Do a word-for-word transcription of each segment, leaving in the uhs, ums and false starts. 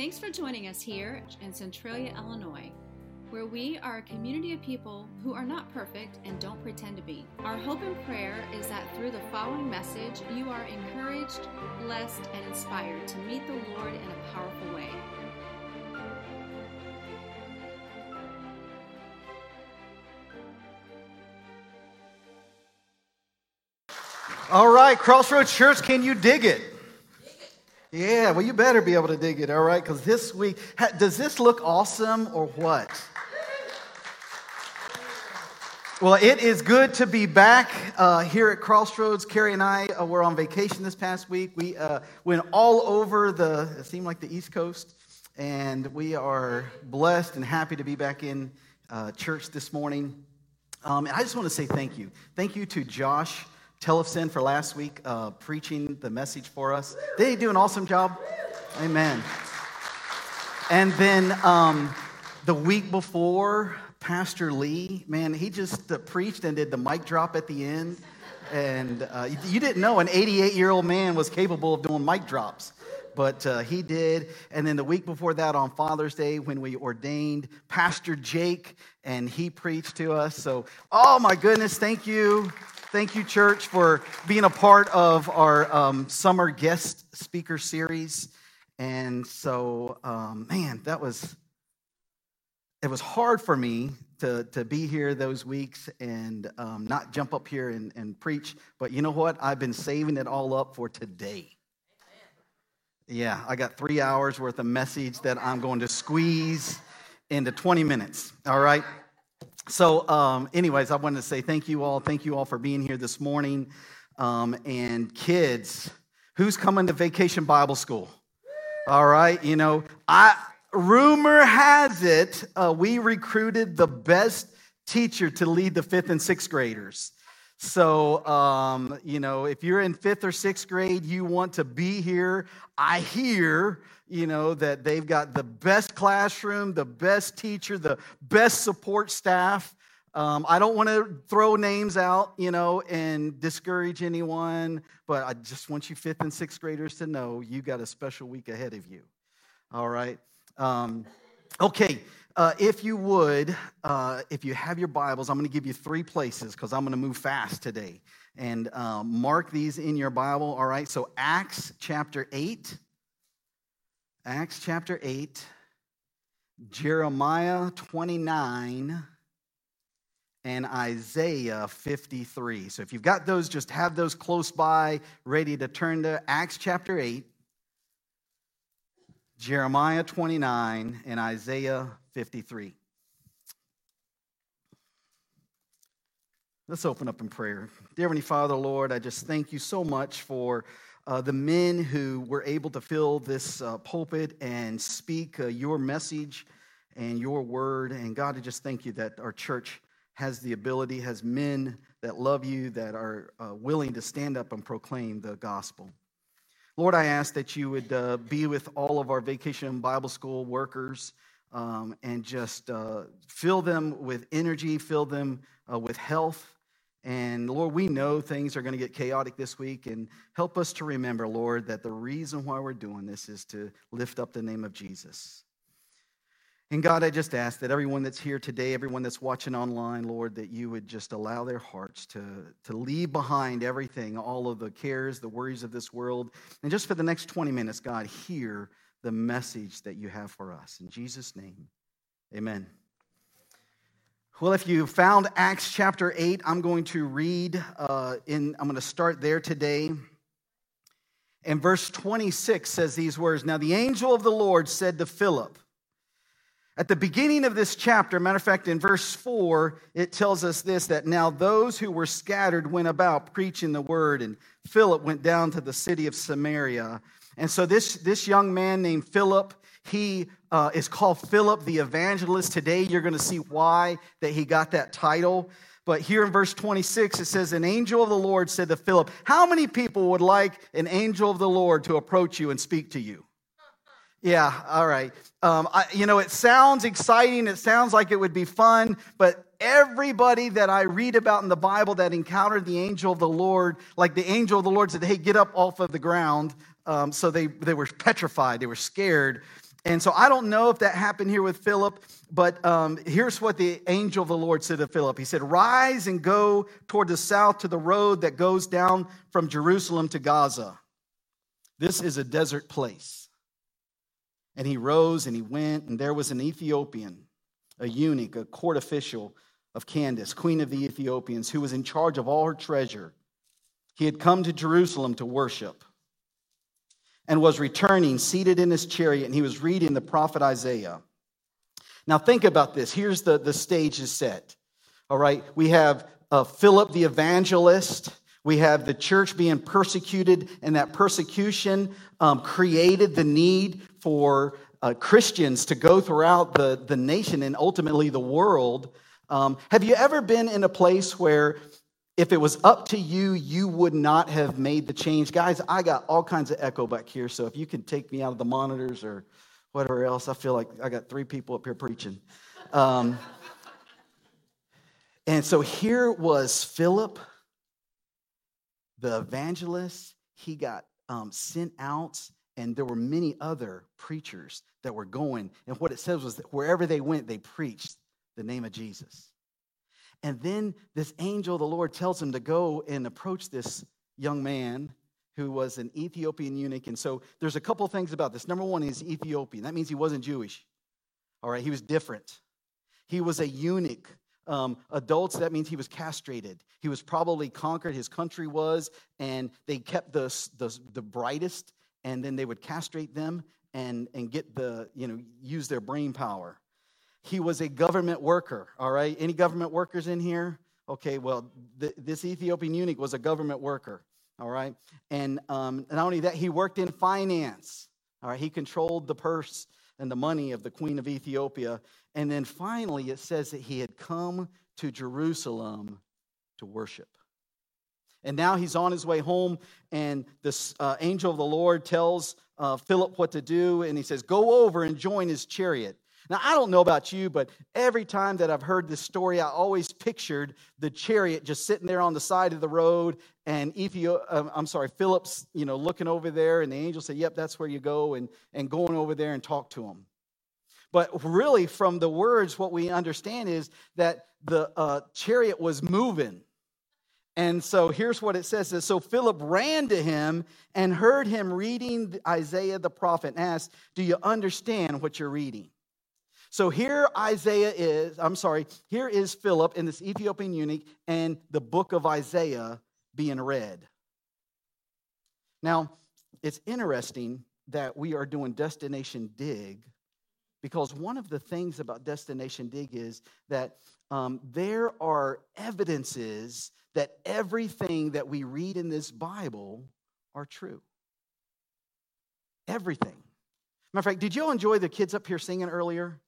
Thanks for joining us here in Centralia, Illinois, where we are a community of people who are not perfect and don't pretend to be. Our hope and prayer is that through the following message, you are encouraged, blessed, and inspired to meet the Lord in a powerful way. All right, Crossroads Church, can you dig it? Yeah, well, you better be able to dig it, all right? Because this week, does this look awesome or what? Well, it is good to be back uh, here at Crossroads. Carrie and I uh, were on vacation this past week. We uh, went all over the, it seemed like the East Coast, and we are blessed and happy to be back in uh, church this morning. Um, and I just want to say thank you. Thank you to Josh Tellefson for last week uh, preaching the message for us. Did he do an awesome job? Amen. And then um, the week before, Pastor Lee, man, he just uh, preached and did the mic drop at the end. And uh, you, you didn't know an eighty-eight-year-old man was capable of doing mic drops, but uh, he did. And then the week before that on Father's Day when we ordained Pastor Jake, and he preached to us. So, oh my goodness, thank you. Thank you, church, for being a part of our um, summer guest speaker series. And so, um, man, that was, it was hard for me to, to be here those weeks and um, not jump up here and, and preach. But you know what? I've been saving it all up for today. Yeah, I got three hours worth of message that I'm going to squeeze into twenty minutes, all right? So um, anyways, I wanted to say thank you all. Thank you all for being here this morning. Um, and kids, who's coming to Vacation Bible School? All right, you know, I rumor has it, uh, we recruited the best teacher to lead the fifth and sixth graders. So, um, you know, if you're in fifth or sixth grade, you want to be here. I hear, you know, that they've got the best classroom, the best teacher, the best support staff. Um, I don't want to throw names out, you know, and discourage anyone, but I just want you fifth and sixth graders to know you got a special week ahead of you. All right. Um, okay. Uh, if you would, uh, if you have your Bibles, I'm going to give you three places because I'm going to move fast today. And um, mark these in your Bible, all right? So Acts chapter eight, Acts chapter eight, Jeremiah twenty-nine, and Isaiah fifty-three. So if you've got those, just have those close by, ready to turn to Acts chapter eight, Jeremiah twenty-nine, and Isaiah fifty-three. Let's open up in prayer. Dear Heavenly Father, Lord, I just thank you so much for uh, the men who were able to fill this uh, pulpit and speak uh, your message and your word. And God, I just thank you that our church has the ability, has men that love you, that are uh, willing to stand up and proclaim the gospel. Lord, I ask that you would uh, be with all of our Vacation Bible School workers um, and just uh, fill them with energy, fill them uh, with health. And Lord, we know things are going to get chaotic this week, and help us to remember, Lord, that the reason why we're doing this is to lift up the name of Jesus. And God, I just ask that everyone that's here today, everyone that's watching online, Lord, that you would just allow their hearts to, to leave behind everything, all of the cares, the worries of this world. And just for the next twenty minutes, God, hear the message that you have for us. In Jesus' name, amen. Well, if you found Acts chapter eight, I'm going to read, uh, in, I'm going to start there today. And verse twenty-six says these words, "Now the angel of the Lord said to Philip," At the beginning of this chapter, matter of fact, in verse four, it tells us this, that now those who were scattered went about preaching the word, and Philip went down to the city of Samaria. And so this, this young man named Philip, he uh, is called Philip the Evangelist. Today you're going to see why that he got that title. But here in verse twenty-six, it says, "An angel of the Lord said to Philip," how many people would like an angel of the Lord to approach you and speak to you? Yeah, all right. Um, I, you know, it sounds exciting. It sounds like it would be fun. But everybody that I read about in the Bible that encountered the angel of the Lord, like the angel of the Lord said, "Hey, get up off of the ground." Um, so they, they were petrified. They were scared. And so I don't know if that happened here with Philip, but um, here's what the angel of the Lord said to Philip. He said, rise and go toward the south to the road that goes down from Jerusalem to Gaza. This is a desert place. And he rose and he went, and there was an Ethiopian, a eunuch, a court official of Candace, queen of the Ethiopians, who was in charge of all her treasure. He had come to Jerusalem to worship and was returning, seated in his chariot, and he was reading the prophet Isaiah. Now think about this. Here's the, the stage is set. All right, we have uh, Philip the evangelist. We have the church being persecuted, and that persecution um, created the need for uh, Christians to go throughout the, the nation and ultimately the world. Um, have you ever been in a place where if it was up to you, you would not have made the change? Guys, I got all kinds of echo back here, so if you can take me out of the monitors or whatever else, I feel like I got three people up here preaching. Um, and so here was Philip, the evangelist. He got um, sent out, and there were many other preachers that were going. And what it says was that wherever they went, they preached the name of Jesus. And then this angel of the Lord tells him to go and approach this young man who was an Ethiopian eunuch. And so there's a couple things about this. Number one, he's Ethiopian. That means he wasn't Jewish. All right, he was different. He was a eunuch. Um, adults, that means he was castrated. He was probably conquered, his country was, and they kept the, the, the brightest, and then they would castrate them and, and get the, you know, use their brain power. He was a government worker, all right? Any government workers in here? Okay, well, th- this Ethiopian eunuch was a government worker, all right? And um, not only that, he worked in finance, all right? He controlled the purse and the money of the queen of Ethiopia. And then finally, it says that he had come to Jerusalem to worship. And now he's on his way home, and this uh, angel of the Lord tells uh, Philip what to do, and he says, go over and join his chariot. Now, I don't know about you, but every time that I've heard this story, I always pictured the chariot just sitting there on the side of the road, and Ethiopia, um, I'm sorry, Philip's, you know, looking over there, and the angel said, yep, that's where you go, and, and going over there and talk to him. But really, from the words, what we understand is that the uh, chariot was moving. And so here's what it says. So Philip ran to him and heard him reading Isaiah the prophet and asked, do you understand what you're reading? So here Isaiah is, I'm sorry, here is Philip and this Ethiopian eunuch and the book of Isaiah being read. Now, it's interesting that we are doing Destination Dig because one of the things about Destination Dig is that um, there are evidences that everything that we read in this Bible are true. Everything. Matter of fact, did you all enjoy the kids up here singing earlier?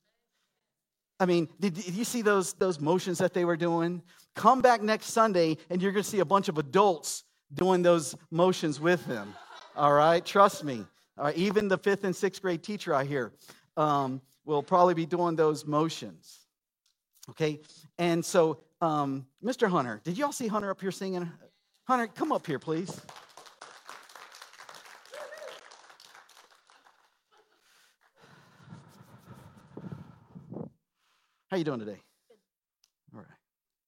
I mean, did you see those, those motions that they were doing? Come back next Sunday, and you're going to see a bunch of adults doing those motions with them. All right? Trust me. All right, even the fifth and sixth grade teacher I hear um, will probably be doing those motions. Okay? And so, um, Mister Hunter, did you all see Hunter up here singing? Hunter, come up here, please. How you doing today? All right.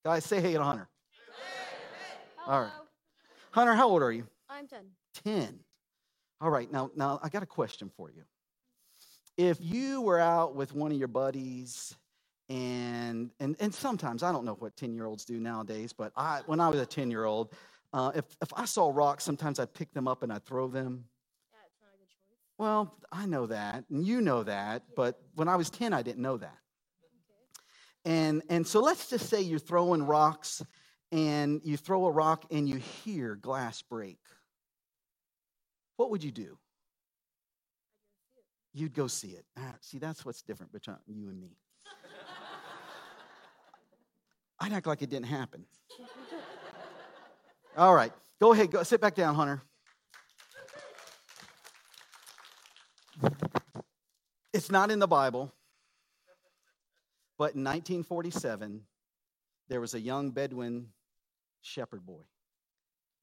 Guys, say hey to Hunter. Hey. All right. Hunter, how old are you? I'm ten. ten. All right. Now, now I got a question for you. If you were out with one of your buddies, and and and sometimes, I don't know what ten-year-olds do nowadays, but I when I was a ten-year-old, uh, if, if I saw rocks, sometimes I'd pick them up and I'd throw them. Yeah, it's not a good choice. Well, I know that, and you know that, yeah. But when I was ten, I didn't know that. And and so let's just say you're throwing rocks, and you throw a rock, and you hear glass break. What would you do? You'd go see it. Ah, see, that's what's different between you and me. I'd act like it didn't happen. All right, go ahead. Go sit back down, Hunter. It's not in the Bible. But in nineteen forty-seven, there was a young Bedouin shepherd boy,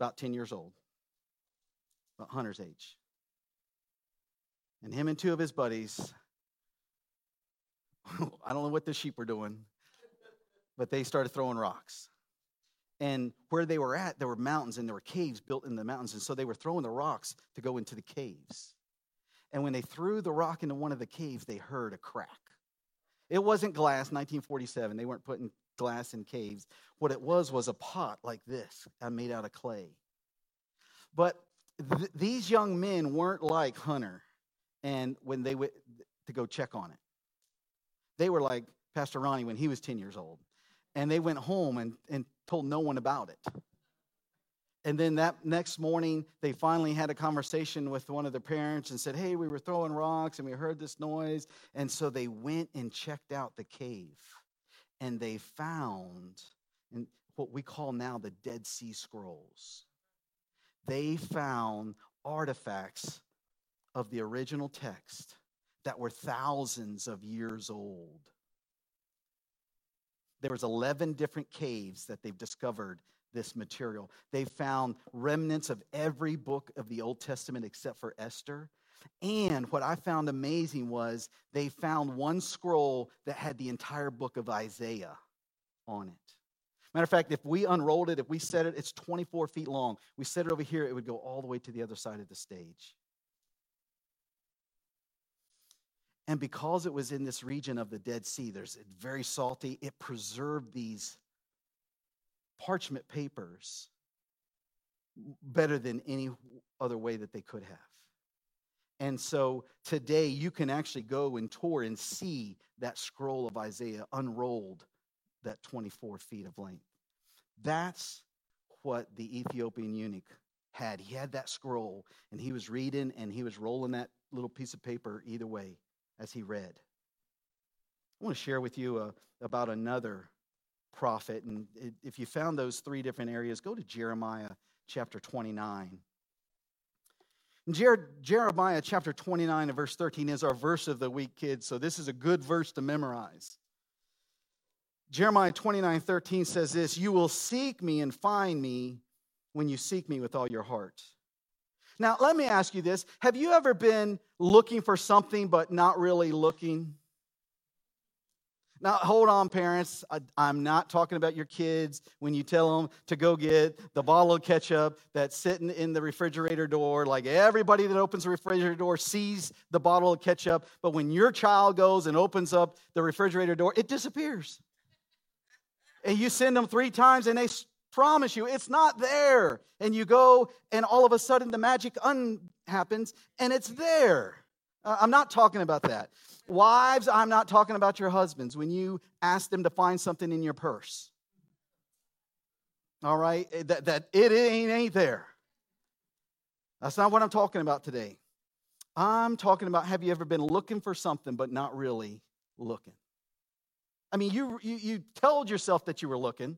about ten years old, about Hunter's age. And him and two of his buddies I don't know what the sheep were doing, but they started throwing rocks. And where they were at, there were mountains, and there were caves built in the mountains. And so they were throwing the rocks to go into the caves. And when they threw the rock into one of the caves, they heard a crack. It wasn't glass, nineteen forty-seven. They weren't putting glass in caves. What it was was a pot like this, made out of clay. But th- these young men weren't like Hunter, and when they went to go check on it, they were like Pastor Ronnie when he was ten years old. And they went home and, and told no one about it. And then that next morning, they finally had a conversation with one of their parents and said, hey, we were throwing rocks and we heard this noise. And so they went and checked out the cave. And they found what we call now the Dead Sea Scrolls. They found artifacts of the original text that were thousands of years old. There was eleven different caves that they've discovered this material. They found remnants of every book of the Old Testament except for Esther. And what I found amazing was they found one scroll that had the entire book of Isaiah on it. Matter of fact, if we unrolled it, if we set it, it's twenty-four feet long. We set it over here, it would go all the way to the other side of the stage. And because it was in this region of the Dead Sea, there's very salty, it preserved these parchment papers better than any other way that they could have. And so today you can actually go and tour and see that scroll of Isaiah unrolled, that twenty-four feet of length. That's what the Ethiopian eunuch had. He had that scroll, and he was reading, and he was rolling that little piece of paper either way as he read. I want to share with you uh, about another prophet. And if you found those three different areas, go to Jeremiah chapter twenty-nine. Jer- Jeremiah chapter twenty-nine and verse thirteen is our verse of the week, kids. So this is a good verse to memorize. Jeremiah twenty-nine thirteen says this, "You will seek me and find me when you seek me with all your heart." Now, let me ask you this. Have you ever been looking for something but not really looking? Now, hold on, parents. I, I'm not talking about your kids when you tell them to go get the bottle of ketchup that's sitting in the refrigerator door. Like everybody that opens the refrigerator door sees the bottle of ketchup. But when your child goes and opens up the refrigerator door, it disappears. And you send them three times and they promise you it's not there. And you go and all of a sudden the magic un- happens and it's there. Uh, I'm not talking about that. Wives, I'm not talking about your husbands when you ask them to find something in your purse. All right? That, that it, it ain't, ain't there. That's not what I'm talking about today. I'm talking about, have you ever been looking for something but not really looking? I mean, you you, you told yourself that you were looking.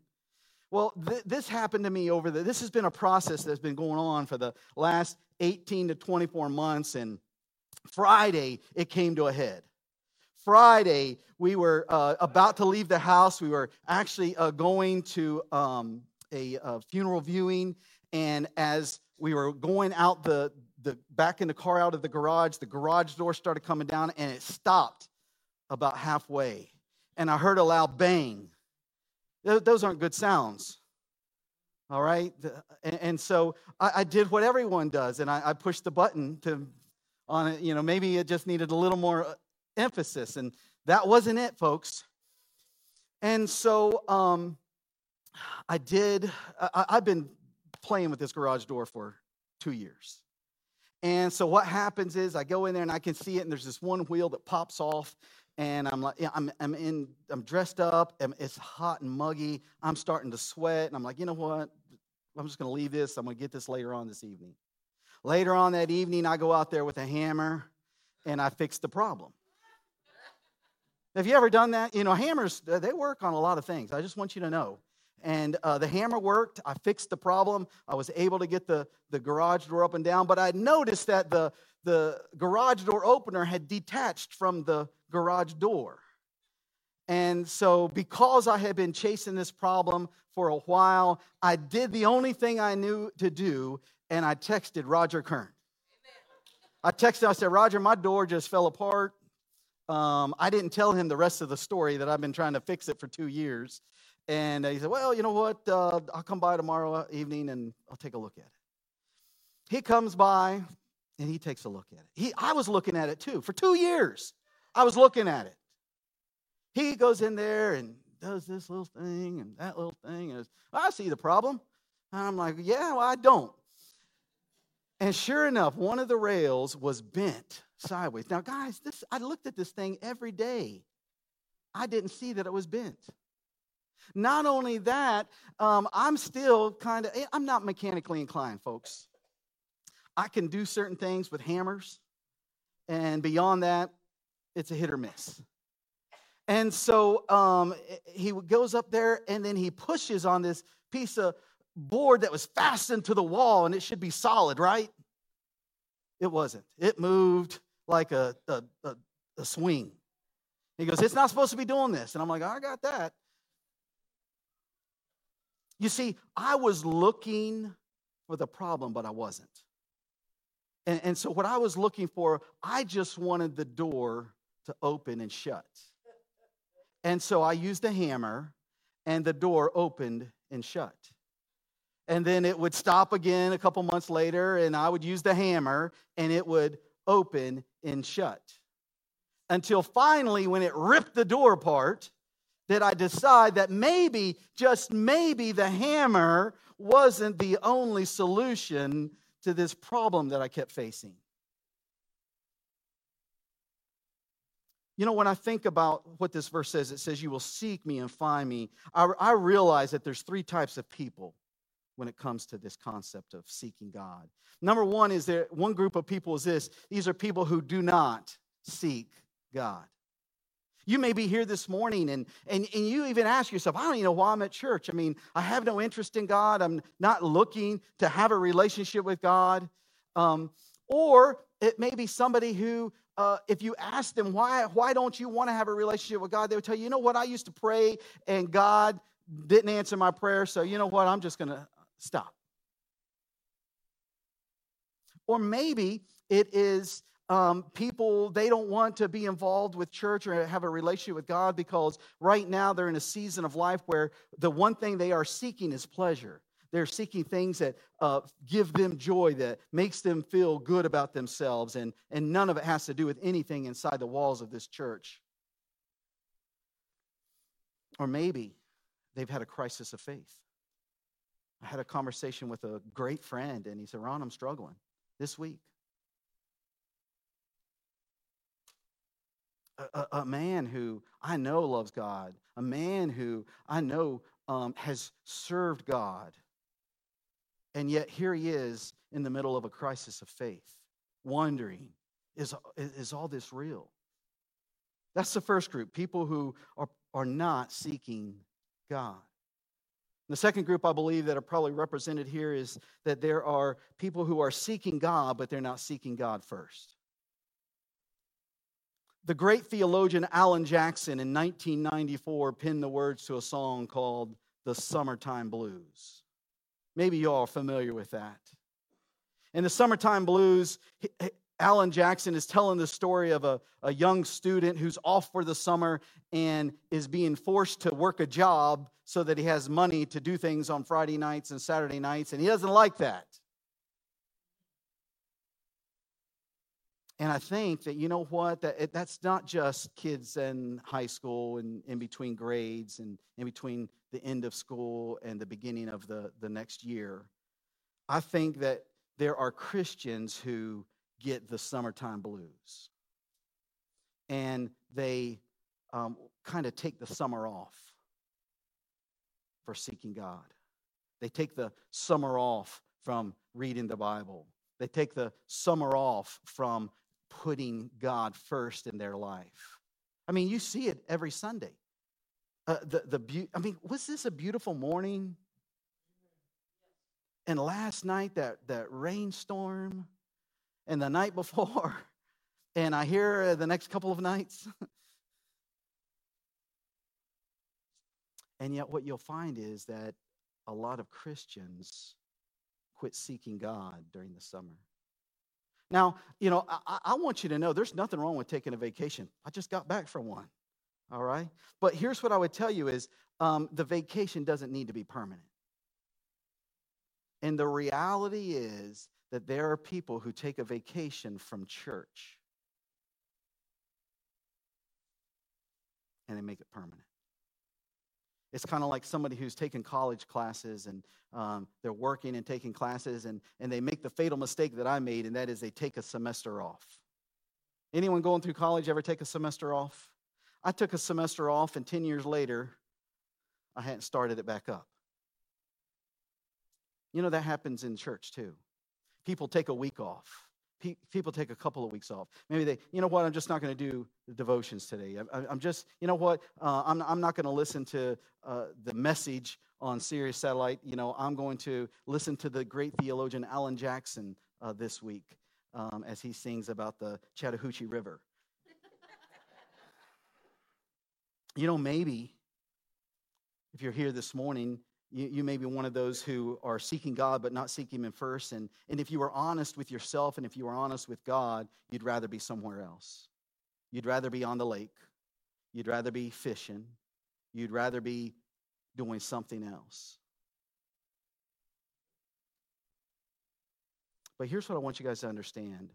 Well, th- this happened to me over the, this has been a process that's been going on for the last eighteen to twenty-four months, and Friday, it came to a head. Friday, we were uh, about to leave the house. We were actually uh, going to um, a, a funeral viewing, and as we were going out the, the back in the car out of the garage, the garage door started coming down, and it stopped about halfway, and I heard a loud bang. Th- those aren't good sounds. All right? And, and so I, I did what everyone does, and I, I pushed the button to... on it, you know, maybe it just needed a little more emphasis, and that wasn't it, folks. And so um, I did, I, I've been playing with this garage door for two years. And so what happens is I go in there, and I can see it, and there's this one wheel that pops off, and I'm like, yeah, I'm, I'm in, I'm dressed up, and it's hot and muggy. I'm starting to sweat, and I'm like, you know what? I'm just going to leave this. I'm going to get this later on this evening. Later on that evening, I go out there with a hammer, and I fix the problem. Have you ever done that? You know, hammers, they work on a lot of things. I just want you to know. And uh, the hammer worked. I fixed the problem. I was able to get the, the garage door up and down, but I noticed that the, the garage door opener had detached from the garage door. And so because I had been chasing this problem for a while, I did the only thing I knew to do, and I texted Roger Kern. Amen. I texted, I said, Roger, my door just fell apart. um, I didn't tell him the rest of the story that I've been trying to fix it for two years. And he said, well, you know what? Uh, I'll come by tomorrow evening and I'll take a look at it. He comes by and he takes a look at it. He, I was looking at it too. For two years, I was looking at it. He goes in there and does this little thing and that little thing. And I see the problem. And I'm like, yeah, well, I don't. And sure enough, one of the rails was bent sideways. Now, guys, this I looked at this thing every day. I didn't see that it was bent. Not only that, um, I'm still kind of, I'm not mechanically inclined, folks. I can do certain things with hammers. And beyond that, it's a hit or miss. And so um, he goes up there, and then he pushes on this piece of board that was fastened to the wall, and it should be solid, right? It wasn't. It moved like a, a, a, a swing. He goes, it's not supposed to be doing this. And I'm like, I got that. You see, I was looking for the problem, but I wasn't. And, and so what I was looking for, I just wanted the door to open and shut. And so I used a hammer, and the door opened and shut. And then it would stop again a couple months later, and I would use the hammer, and it would open and shut. Until finally, when it ripped the door apart, did I decide that maybe, just maybe, the hammer wasn't the only solution to this problem that I kept facing. You know, when I think about what this verse says, it says, you will seek me and find me. I, I realize that there's three types of people when it comes to this concept of seeking God. Number one is there, one group of people is this. These are people who do not seek God. You may be here this morning, and, and, and you even ask yourself, I don't even know why I'm at church. I mean, I have no interest in God. I'm not looking to have a relationship with God. Um, or it may be somebody who, uh, if you ask them, why, why don't you want to have a relationship with God? They would tell you, you know what? I used to pray, and God didn't answer my prayer, so you know what? I'm just going to stop. Or maybe it is... Um, people, they don't want to be involved with church or have a relationship with God because right now they're in a season of life where the one thing they are seeking is pleasure. They're seeking things that uh, give them joy, that makes them feel good about themselves, and, and none of it has to do with anything inside the walls of this church. Or maybe they've had a crisis of faith. I had a conversation with a great friend, and he said, Ron, I'm struggling this week. A, a man who I know loves God, a man who I know um, has served God, and yet here he is in the middle of a crisis of faith, wondering, is, is all this real? That's the first group, people who are, are not seeking God. The second group I believe that are probably represented here is that there are people who are seeking God, but they're not seeking God first. The great theologian Alan Jackson in nineteen ninety-four penned the words to a song called The Summertime Blues. Maybe you all are familiar with that. In The Summertime Blues, Alan Jackson is telling the story of a, a young student who's off for the summer and is being forced to work a job so that he has money to do things on Friday nights and Saturday nights, and he doesn't like that. And I think that, you know what, that it, that's not just kids in high school and in between grades and in between the end of school and the beginning of the, the next year. I think that there are Christians who get the summertime blues. And they um, kind of take the summer off for seeking God. They take the summer off from reading the Bible. They take the summer off from putting God first in their life. I mean, you see it every Sunday. Uh, the the be- I mean, was this a beautiful morning? And last night, that, that rainstorm, and the night before, and I hear uh, the next couple of nights. And yet what you'll find is that a lot of Christians quit seeking God during the summer. Now, you know, I, I want you to know there's nothing wrong with taking a vacation. I just got back from one, all right? But here's what I would tell you is um, the vacation doesn't need to be permanent. And the reality is that there are people who take a vacation from church and they make it permanent. It's kind of like somebody who's taking college classes and um, they're working and taking classes and, and they make the fatal mistake that I made, and that is they take a semester off. Anyone going through college ever take a semester off? I took a semester off, and ten years later, I hadn't started it back up. You know, that happens in church too. People take a week off. People take a couple of weeks off. Maybe they, you know what, I'm just not going to do the devotions today. I, I'm just, you know what, uh, I'm, I'm not going to listen to uh, the message on Sirius Satellite. You know, I'm going to listen to the great theologian Alan Jackson uh, this week um, as he sings about the Chattahoochee River. You know, maybe if you're here this morning, You, you may be one of those who are seeking God but not seeking Him in first. And, and if you were honest with yourself and if you were honest with God, you'd rather be somewhere else. You'd rather be on the lake. You'd rather be fishing. You'd rather be doing something else. But here's what I want you guys to understand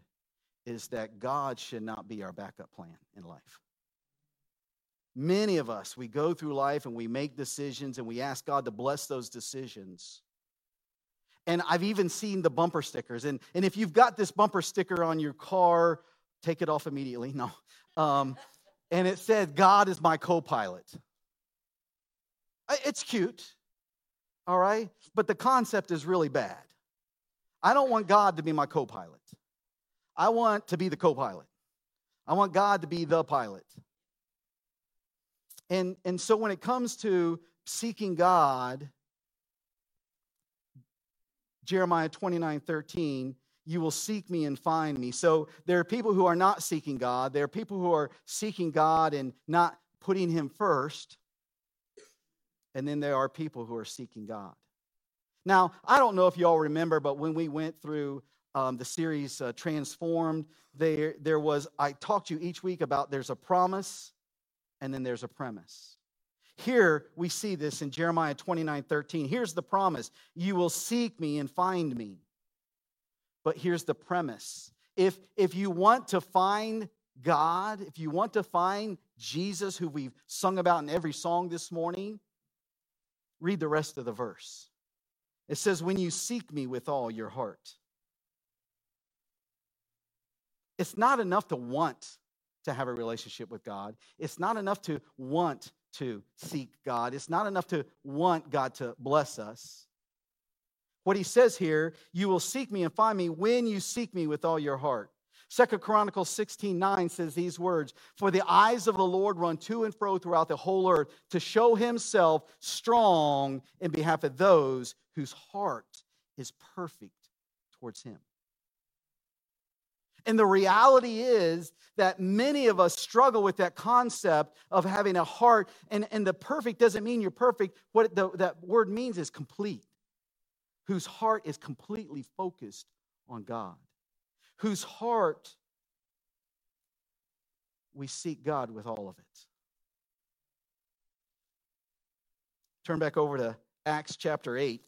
is that God should not be our backup plan in life. Many of us, we go through life and we make decisions and we ask God to bless those decisions. And I've even seen the bumper stickers. And, and if you've got this bumper sticker on your car, take it off immediately. No. Um, and it said, God is my co-pilot. It's cute, all right? But the concept is really bad. I don't want God to be my co-pilot. I want to be the co-pilot. I want God to be the pilot. And and so when it comes to seeking God, Jeremiah twenty-nine thirteen, you will seek me and find me. So there are people who are not seeking God. There are people who are seeking God and not putting Him first. And then there are people who are seeking God. Now, I don't know if you all remember, but when we went through um, the series uh, Transformed, there there was, I talked to you each week about there's a promise. And then there's a premise. Here we see this in Jeremiah twenty-nine thirteen. Here's the promise. You will seek me and find me. But here's the premise. If, if you want to find God, if you want to find Jesus, who we've sung about in every song this morning, read the rest of the verse. It says, when you seek me with all your heart. It's not enough to want to have a relationship with God. It's not enough to want to seek God. It's not enough to want God to bless us. What he says here, you will seek me and find me when you seek me with all your heart. Second Chronicles sixteen nine says these words, for the eyes of the Lord run to and fro throughout the whole earth to show himself strong in behalf of those whose heart is perfect towards him. And the reality is that many of us struggle with that concept of having a heart. And, and the perfect doesn't mean you're perfect. What it, the, that word means is complete. Whose heart is completely focused on God. Whose heart we seek God with all of it. Turn back over to Acts chapter eight.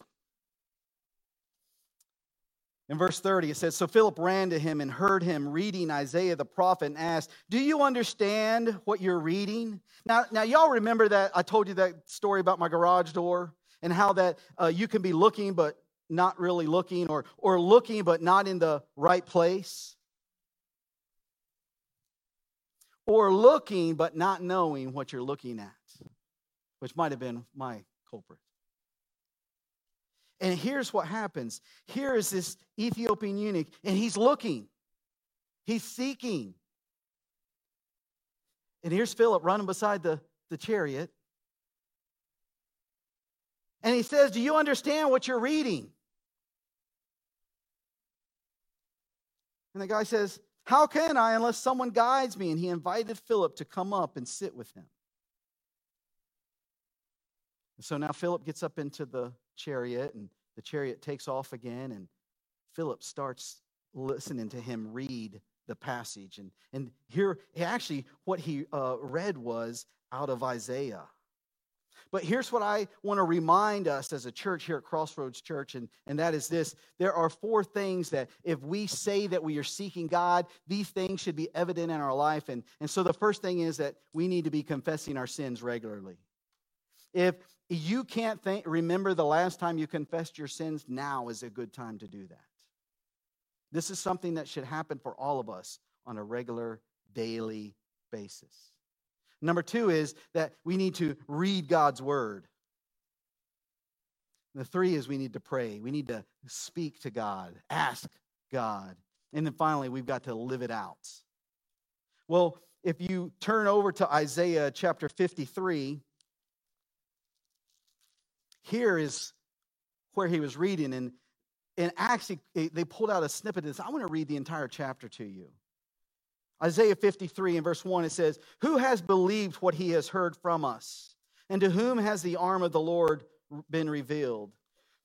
In verse thirty, it says, so Philip ran to him and heard him reading Isaiah the prophet and asked, do you understand what you're reading? Now, now y'all remember that I told you that story about my garage door and how that uh, you can be looking but not really looking or, or looking but not in the right place. Or looking but not knowing what you're looking at, which might have been my culprit. And here's what happens. Here is this Ethiopian eunuch, and he's looking. He's seeking. And here's Philip running beside the, the chariot. And he says, do you understand what you're reading? And the guy says, how can I unless someone guides me? And he invited Philip to come up and sit with him. So now Philip gets up into the chariot, and the chariot takes off again, and Philip starts listening to him read the passage. And, and here, actually, what he uh, read was out of Isaiah. But here's what I want to remind us as a church here at Crossroads Church, and, and that is this. There are four things that if we say that we are seeking God, these things should be evident in our life. And, and so the first thing is that we need to be confessing our sins regularly. If you can't think, remember the last time you confessed your sins, now is a good time to do that. This is something that should happen for all of us on a regular, daily basis. Number two is that we need to read God's word. The three is we need to pray. We need to speak to God, ask God. And then finally, we've got to live it out. Well, if you turn over to Isaiah chapter fifty-three, here is where he was reading. And in Acts, they pulled out a snippet of this. I want to read the entire chapter to you. Isaiah fifty-three and verse one, it says, "Who has believed what he has heard from us? And to whom has the arm of the Lord been revealed?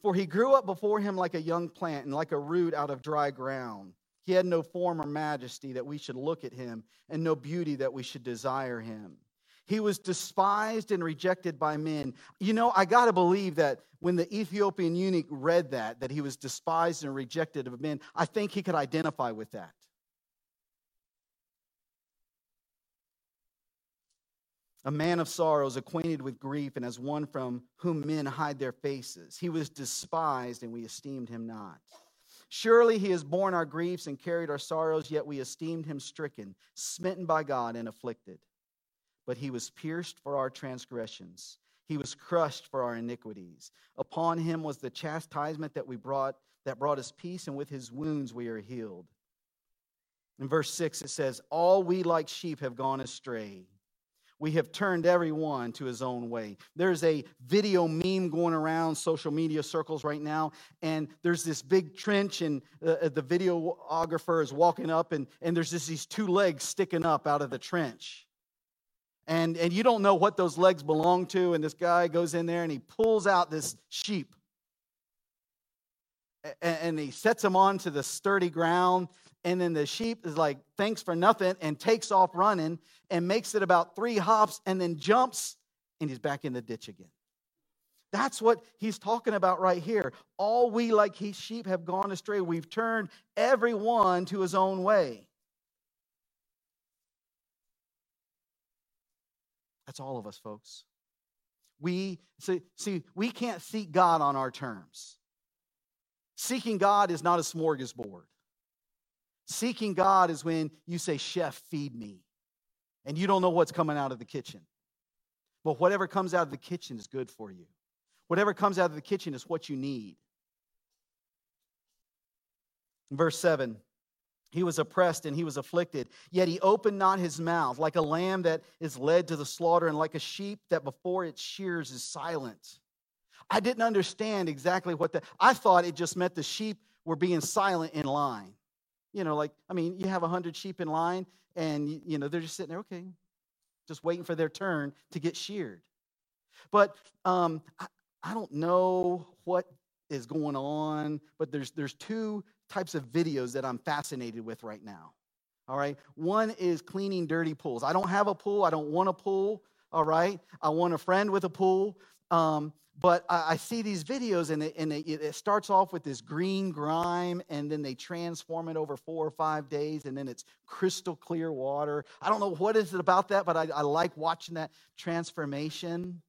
For he grew up before him like a young plant and like a root out of dry ground. He had no form or majesty that we should look at him, and no beauty that we should desire him. He was despised and rejected by men." You know, I got to believe that when the Ethiopian eunuch read that, that he was despised and rejected of men, I think he could identify with that. "A man of sorrows, acquainted with grief, and as one from whom men hide their faces. He was despised, and we esteemed him not. Surely he has borne our griefs and carried our sorrows, yet we esteemed him stricken, smitten by God, and afflicted. But he was pierced for our transgressions. He was crushed for our iniquities. Upon him was the chastisement that we brought that brought us peace, and with his wounds we are healed." In verse six, it says, "All we like sheep have gone astray. We have turned everyone to his own way." There's a video meme going around social media circles right now, and there's this big trench, and uh, the videographer is walking up, and, and there's just these two legs sticking up out of the trench. And, and you don't know what those legs belong to, and this guy goes in there, and he pulls out this sheep. And, and he sets him onto the sturdy ground, and then the sheep is like, "Thanks for nothing," and takes off running and makes it about three hops and then jumps, and he's back in the ditch again. That's what he's talking about right here. All we like sheep have gone astray. We've turned everyone to his own way. That's all of us, folks. We see, see, we can't seek God on our terms. Seeking God is not a smorgasbord. Seeking God is when you say, "Chef, feed me," and you don't know what's coming out of the kitchen. But whatever comes out of the kitchen is good for you. Whatever comes out of the kitchen is what you need. Verse seven, "He was oppressed and he was afflicted, yet he opened not his mouth, like a lamb that is led to the slaughter, and like a sheep that before its shears is silent." I didn't understand exactly what that, I thought it just meant the sheep were being silent in line. You know, like, I mean, you have one hundred sheep in line, and, you know, they're just sitting there, okay, just waiting for their turn to get sheared. But um, I, I don't know what is going on, but there's there's two types of videos that I'm fascinated with right now, all right? One is cleaning dirty pools. I don't have a pool. I don't want a pool, all right? I want a friend with a pool. Um But I see these videos, and, it, and it, it starts off with this green grime, and then they transform it over four or five days, and then it's crystal clear water. I don't know what is it about that, but I, I like watching that transformation.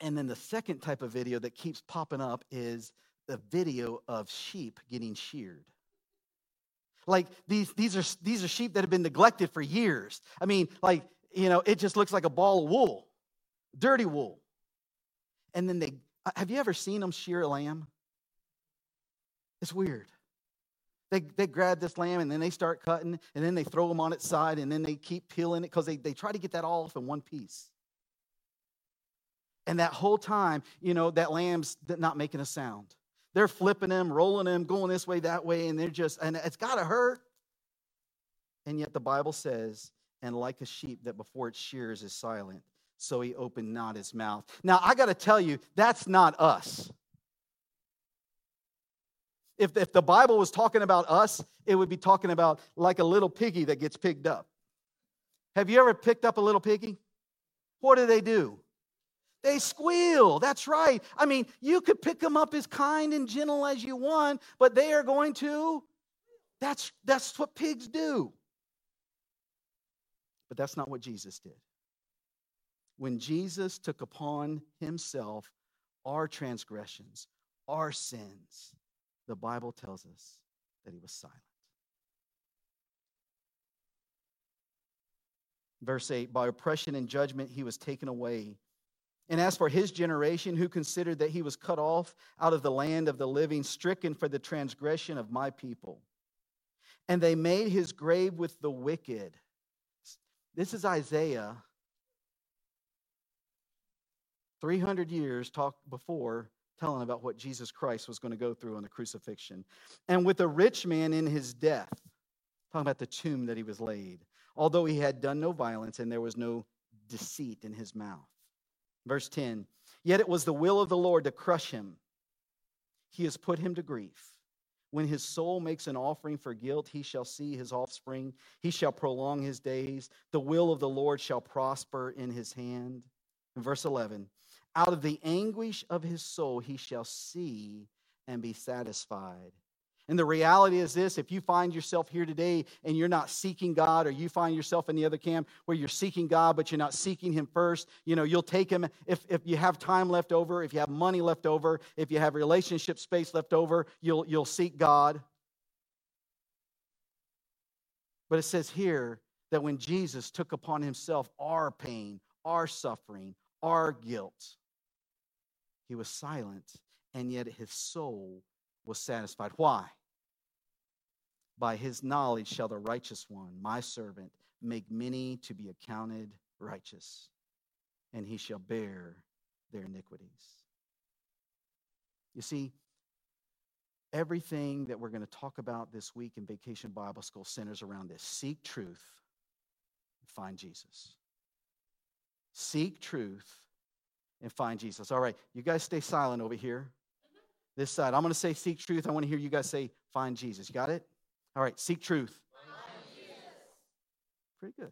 And then the second type of video that keeps popping up is the video of sheep getting sheared. Like, these these are these are sheep that have been neglected for years. I mean, like, you know, it just looks like a ball of wool. Dirty wool. And then they, have you ever seen them shear a lamb? It's weird. They they grab this lamb, and then they start cutting, and then they throw them on its side, and then they keep peeling it because they, they try to get that all off in one piece. And that whole time, you know, that lamb's not making a sound. They're flipping him, rolling him, going this way, that way, and they're just, and it's got to hurt. And yet the Bible says, "And like a sheep that before its shears is silent, so he opened not his mouth." Now, I got to tell you, that's not us. If, if the Bible was talking about us, it would be talking about like a little piggy that gets picked up. Have you ever picked up a little piggy? What do they do? They squeal. That's right. I mean, you could pick them up as kind and gentle as you want, but they are going to. That's, that's what pigs do. But that's not what Jesus did. When Jesus took upon himself our transgressions, our sins, the Bible tells us that he was silent. Verse eight, by oppression and judgment he was taken away. And as for his generation, who considered that he was cut off out of the land of the living, stricken for the transgression of my people. And they made his grave with the wicked. This is Isaiah, three hundred years talk before, telling about what Jesus Christ was going to go through on the crucifixion. And with a rich man in his death, talking about the tomb that he was laid, although he had done no violence and there was no deceit in his mouth. Verse ten, yet it was the will of the Lord to crush him. He has put him to grief. When his soul makes an offering for guilt, he shall see his offspring. He shall prolong his days. The will of the Lord shall prosper in his hand. And verse eleven, out of the anguish of his soul, he shall see and be satisfied. And the reality is this, if you find yourself here today and you're not seeking God, or you find yourself in the other camp where you're seeking God, but you're not seeking him first, you know, you'll take him if, if you have time left over, if you have money left over, if you have relationship space left over, you'll, you'll seek God. But it says here that when Jesus took upon himself our pain, our suffering, our guilt, he was silent, and yet his soul was satisfied. Why? By his knowledge shall the righteous one, my servant, make many to be accounted righteous, and he shall bear their iniquities. You see, everything that we're going to talk about this week in Vacation Bible School centers around this. Seek truth, and find Jesus. Seek truth, and find Jesus. All right, you guys stay silent over here. This side. I'm going to say seek truth. I want to hear you guys say find Jesus. You got it? All right. Seek truth. Find Jesus. Pretty good.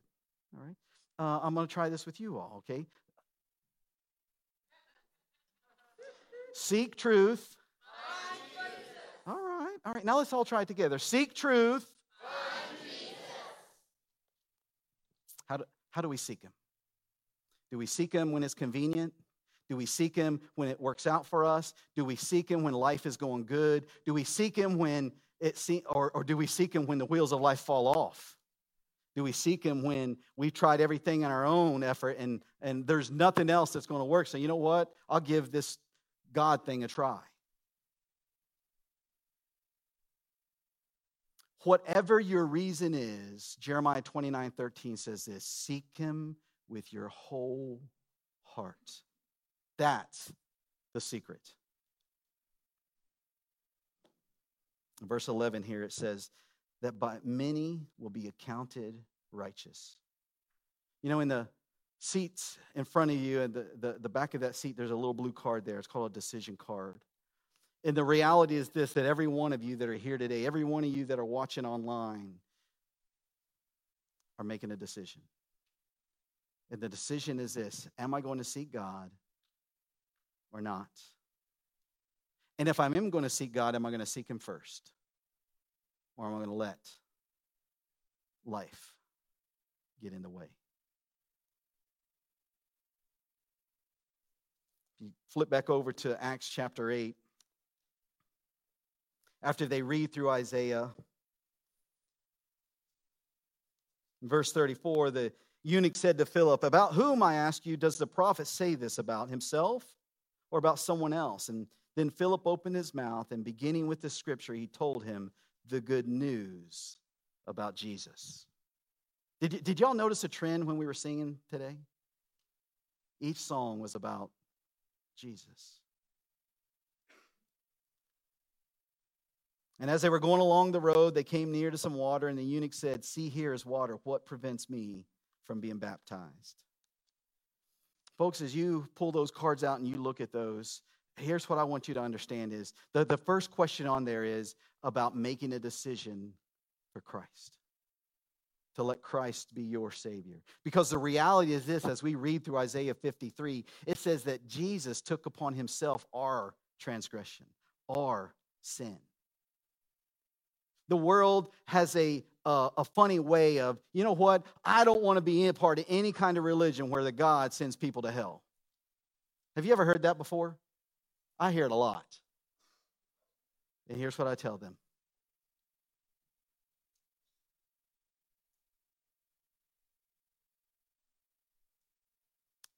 All right. Uh, I'm going to try this with you all, okay? Seek truth. Find Jesus. All right. All right. Now let's all try it together. Seek truth. Find Jesus. How do, how do we seek him? Do we seek him when it's convenient? Do we seek him when it works out for us? Do we seek him when life is going good? Do we seek him when it se- or, or do we seek him when the wheels of life fall off? Do we seek him when we've tried everything in our own effort and, and there's nothing else that's going to work? So you know what? I'll give this God thing a try. Whatever your reason is, Jeremiah twenty-nine thirteen says this, seek him with your whole heart. That's the secret. In verse eleven here, it says that by many will be accounted righteous. You know, in the seats in front of you, in the, the, the back of that seat, there's a little blue card there. It's called a decision card. And the reality is this, that every one of you that are here today, every one of you that are watching online are making a decision. And the decision is this, am I going to seek God? Or not? And if I am going to seek God, am I going to seek him first? Or am I going to let life get in the way? If you flip back over to Acts chapter eight. After they read through Isaiah, in verse thirty-four, the eunuch said to Philip, about whom, I ask you, does the prophet say this about, himself? Or about someone else? And then Philip opened his mouth, and beginning with the scripture, he told him the good news about Jesus. Did, y- did y'all notice a trend when we were singing today? Each song was about Jesus. And as they were going along the road, they came near to some water, and the eunuch said, see, here is water. What prevents me from being baptized? Folks, as you pull those cards out and you look at those, here's what I want you to understand is the, the first question on there is about making a decision for Christ, to let Christ be your Savior. Because the reality is this, as we read through Isaiah fifty-three, it says that Jesus took upon himself our transgression, our sin. The world has a uh, a funny way of, you know what, I don't want to be a part of any kind of religion where the God sends people to hell. Have you ever heard that before? I hear it a lot. And here's what I tell them.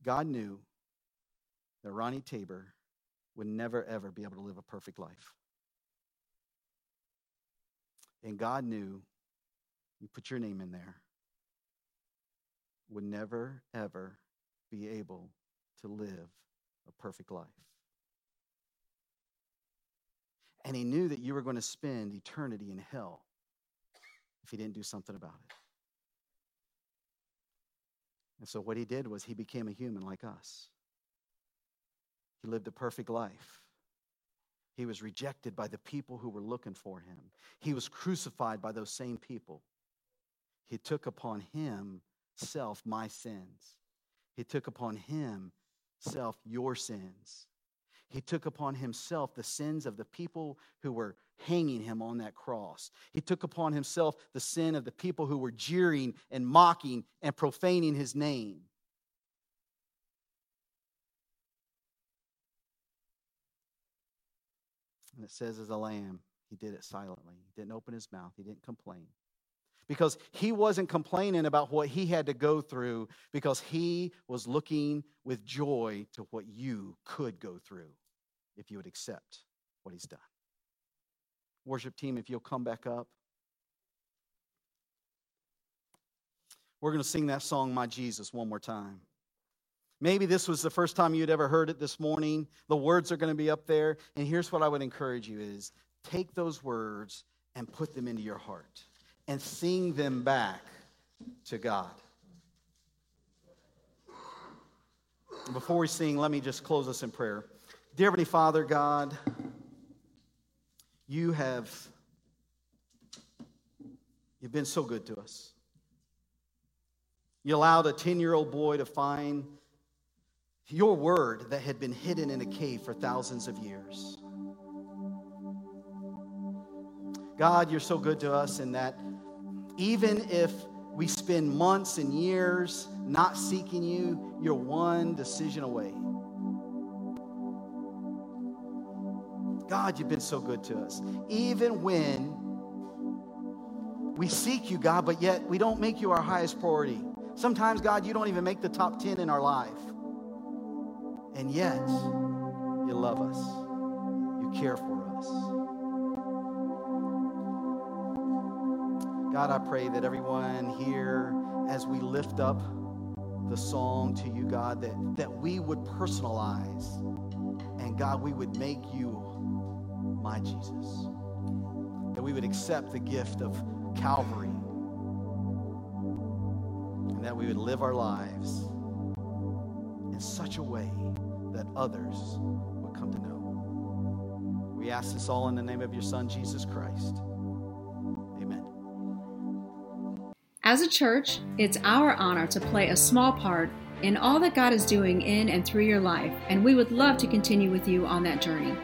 God knew that Ronnie Tabor would never, ever be able to live a perfect life. And God knew, you put your name in there, would never, ever be able to live a perfect life. And he knew that you were going to spend eternity in hell if he didn't do something about it. And so what he did was he became a human like us. He lived a perfect life. He was rejected by the people who were looking for him. He was crucified by those same people. He took upon himself my sins. He took upon himself your sins. He took upon himself the sins of the people who were hanging him on that cross. He took upon himself the sin of the people who were jeering and mocking and profaning his name. And it says, as a lamb, he did it silently. He didn't open his mouth. He didn't complain. Because he wasn't complaining about what he had to go through, because he was looking with joy to what you could go through if you would accept what he's done. Worship team, if you'll come back up. We're going to sing that song, My Jesus, one more time. Maybe this was the first time you'd ever heard it this morning. The words are going to be up there. And here's what I would encourage you is take those words and put them into your heart and sing them back to God. Before we sing, let me just close us in prayer. Dear Heavenly Father, God, you have, you've been so good to us. You allowed a ten-year-old boy to find your word that had been hidden in a cave for thousands of years. God, you're so good to us in that even if we spend months and years not seeking you, you're one decision away. God, you've been so good to us. Even when we seek you, God, but yet we don't make you our highest priority. Sometimes, God, you don't even make the top ten in our life. And yet, you love us. You care for us. God, I pray that everyone here, as we lift up the song to you, God, that, that we would personalize. And, God, we would make you my Jesus. That we would accept the gift of Calvary. And that we would live our lives in such a way that others would come to know. We ask this all in the name of your Son, Jesus Christ. Amen. As a church, it's our honor to play a small part in all that God is doing in and through your life, and we would love to continue with you on that journey.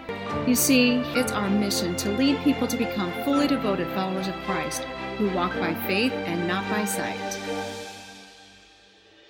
You see, it's our mission to lead people to become fully devoted followers of Christ who walk by faith and not by sight.